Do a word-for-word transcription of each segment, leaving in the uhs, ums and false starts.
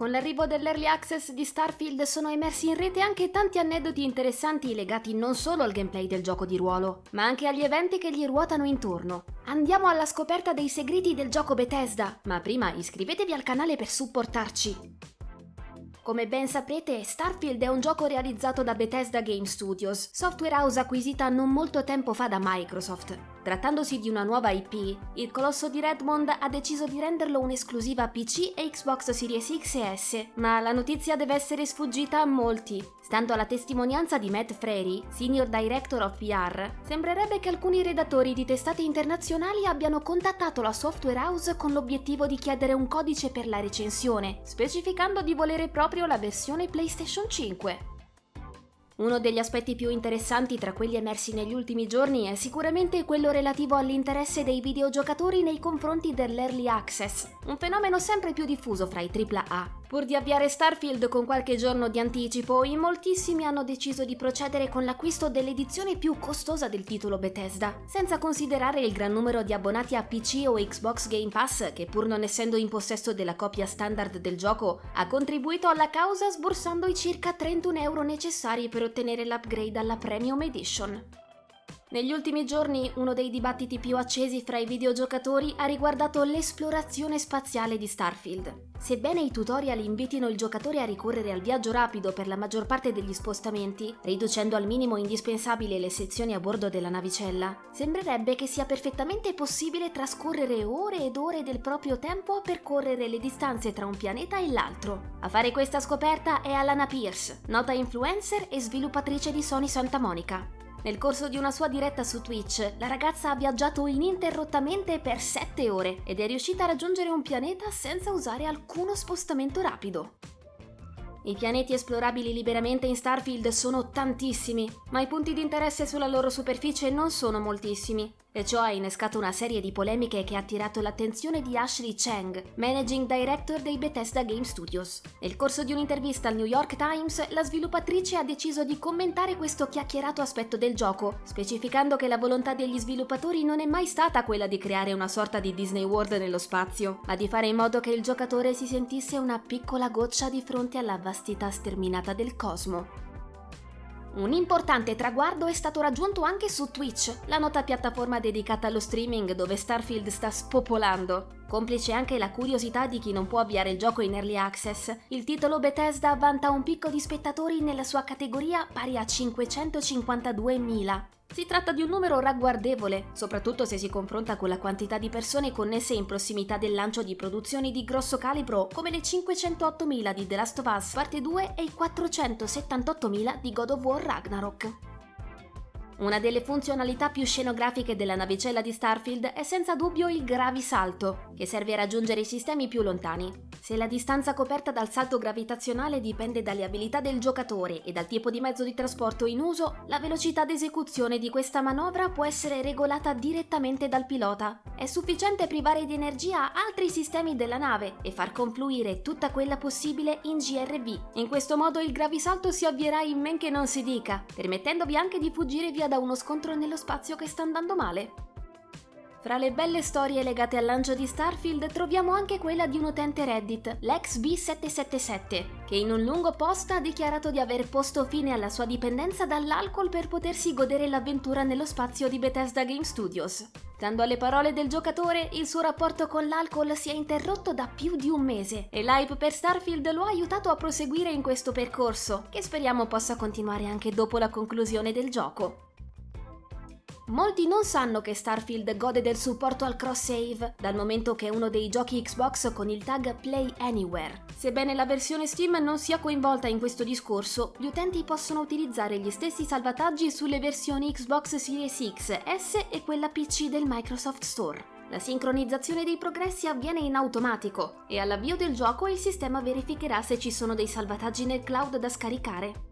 Con l'arrivo dell'Early Access di Starfield sono emersi in rete anche tanti aneddoti interessanti legati non solo al gameplay del gioco di ruolo, ma anche agli eventi che gli ruotano intorno. Andiamo alla scoperta dei segreti del gioco Bethesda, ma prima iscrivetevi al canale per supportarci! Come ben saprete, Starfield è un gioco realizzato da Bethesda Game Studios, software house acquisita non molto tempo fa da Microsoft. Trattandosi di una nuova I P, il colosso di Redmond ha deciso di renderlo un'esclusiva P C e Xbox Series X e S, ma la notizia deve essere sfuggita a molti. Stando alla testimonianza di Matt Frey, Senior Director of P R, sembrerebbe che alcuni redattori di testate internazionali abbiano contattato la software house con l'obiettivo di chiedere un codice per la recensione, specificando di volere proprio la versione PlayStation cinque. Uno degli aspetti più interessanti tra quelli emersi negli ultimi giorni è sicuramente quello relativo all'interesse dei videogiocatori nei confronti dell'Early Access, un fenomeno sempre più diffuso fra i tripla A. Pur di avviare Starfield con qualche giorno di anticipo, in moltissimi hanno deciso di procedere con l'acquisto dell'edizione più costosa del titolo Bethesda, senza considerare il gran numero di abbonati a P C o Xbox Game Pass che, pur non essendo in possesso della copia standard del gioco, ha contribuito alla causa sborsando i circa trentuno euro necessari per ottenere l'upgrade alla Premium Edition. Negli ultimi giorni uno dei dibattiti più accesi fra i videogiocatori ha riguardato l'esplorazione spaziale di Starfield. Sebbene i tutorial invitino il giocatore a ricorrere al viaggio rapido per la maggior parte degli spostamenti, riducendo al minimo indispensabile le sezioni a bordo della navicella, sembrerebbe che sia perfettamente possibile trascorrere ore ed ore del proprio tempo a percorrere le distanze tra un pianeta e l'altro. A fare questa scoperta è Alana Pierce, nota influencer e sviluppatrice di Sony Santa Monica. Nel corso di una sua diretta su Twitch, la ragazza ha viaggiato ininterrottamente per sette ore ed è riuscita a raggiungere un pianeta senza usare alcuno spostamento rapido. I pianeti esplorabili liberamente in Starfield sono tantissimi, ma i punti di interesse sulla loro superficie non sono moltissimi, e ciò ha innescato una serie di polemiche che ha attirato l'attenzione di Ashley Chang, Managing Director dei Bethesda Game Studios. Nel corso di un'intervista al New York Times, la sviluppatrice ha deciso di commentare questo chiacchierato aspetto del gioco, specificando che la volontà degli sviluppatori non è mai stata quella di creare una sorta di Disney World nello spazio, ma di fare in modo che il giocatore si sentisse una piccola goccia di fronte alla vastità sterminata del cosmo. Un importante traguardo è stato raggiunto anche su Twitch, la nota piattaforma dedicata allo streaming dove Starfield sta spopolando. Complice anche la curiosità di chi non può avviare il gioco in Early Access, il titolo Bethesda vanta un picco di spettatori nella sua categoria pari a cinquecentocinquantaduemila. Si tratta di un numero ragguardevole, soprattutto se si confronta con la quantità di persone connesse in prossimità del lancio di produzioni di grosso calibro come le cinquecentottomila di The Last of Us Parte due e i quattrocentosettantottomila di God of War Ragnarok. Una delle funzionalità più scenografiche della navicella di Starfield è senza dubbio il gravisalto, che serve a raggiungere i sistemi più lontani. Se la distanza coperta dal salto gravitazionale dipende dalle abilità del giocatore e dal tipo di mezzo di trasporto in uso, la velocità d'esecuzione di questa manovra può essere regolata direttamente dal pilota. È sufficiente privare di energia altri sistemi della nave e far confluire tutta quella possibile in G R V. In questo modo il gravisalto si avvierà in men che non si dica, permettendovi anche di fuggire via da uno scontro nello spazio che sta andando male. Fra le belle storie legate al lancio di Starfield troviamo anche quella di un utente Reddit, LexB settecentosettantasette, che in un lungo post ha dichiarato di aver posto fine alla sua dipendenza dall'alcol per potersi godere l'avventura nello spazio di Bethesda Game Studios. Stando alle parole del giocatore, il suo rapporto con l'alcol si è interrotto da più di un mese e l'hype per Starfield lo ha aiutato a proseguire in questo percorso, che speriamo possa continuare anche dopo la conclusione del gioco. Molti non sanno che Starfield gode del supporto al cross-save, dal momento che è uno dei giochi Xbox con il tag Play Anywhere. Sebbene la versione Steam non sia coinvolta in questo discorso, gli utenti possono utilizzare gli stessi salvataggi sulle versioni Xbox Series X, S e quella P C del Microsoft Store. La sincronizzazione dei progressi avviene in automatico e all'avvio del gioco il sistema verificherà se ci sono dei salvataggi nel cloud da scaricare.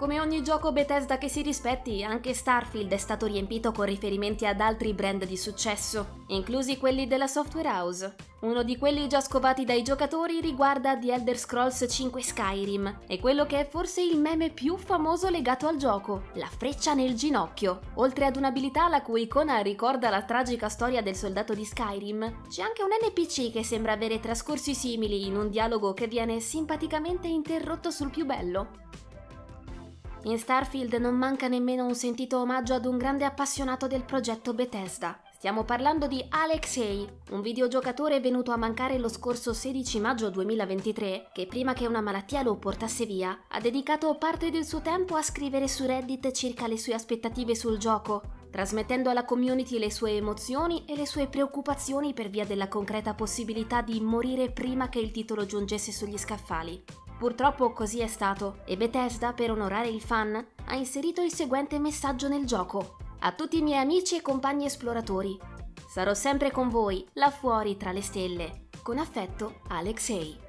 Come ogni gioco Bethesda che si rispetti, anche Starfield è stato riempito con riferimenti ad altri brand di successo, inclusi quelli della Software House. Uno di quelli già scovati dai giocatori riguarda The Elder Scrolls cinque Skyrim, e quello che è forse il meme più famoso legato al gioco, la freccia nel ginocchio. Oltre ad un'abilità la cui icona ricorda la tragica storia del soldato di Skyrim, c'è anche un N P C che sembra avere trascorsi simili in un dialogo che viene simpaticamente interrotto sul più bello. In Starfield non manca nemmeno un sentito omaggio ad un grande appassionato del progetto Bethesda. Stiamo parlando di Alex Hay, un videogiocatore venuto a mancare lo scorso sedici maggio duemilaventitré, che prima che una malattia lo portasse via, ha dedicato parte del suo tempo a scrivere su Reddit circa le sue aspettative sul gioco, trasmettendo alla community le sue emozioni e le sue preoccupazioni per via della concreta possibilità di morire prima che il titolo giungesse sugli scaffali. Purtroppo così è stato, e Bethesda, per onorare il fan, ha inserito il seguente messaggio nel gioco. A tutti i miei amici e compagni esploratori, sarò sempre con voi, là fuori tra le stelle. Con affetto, Alexei.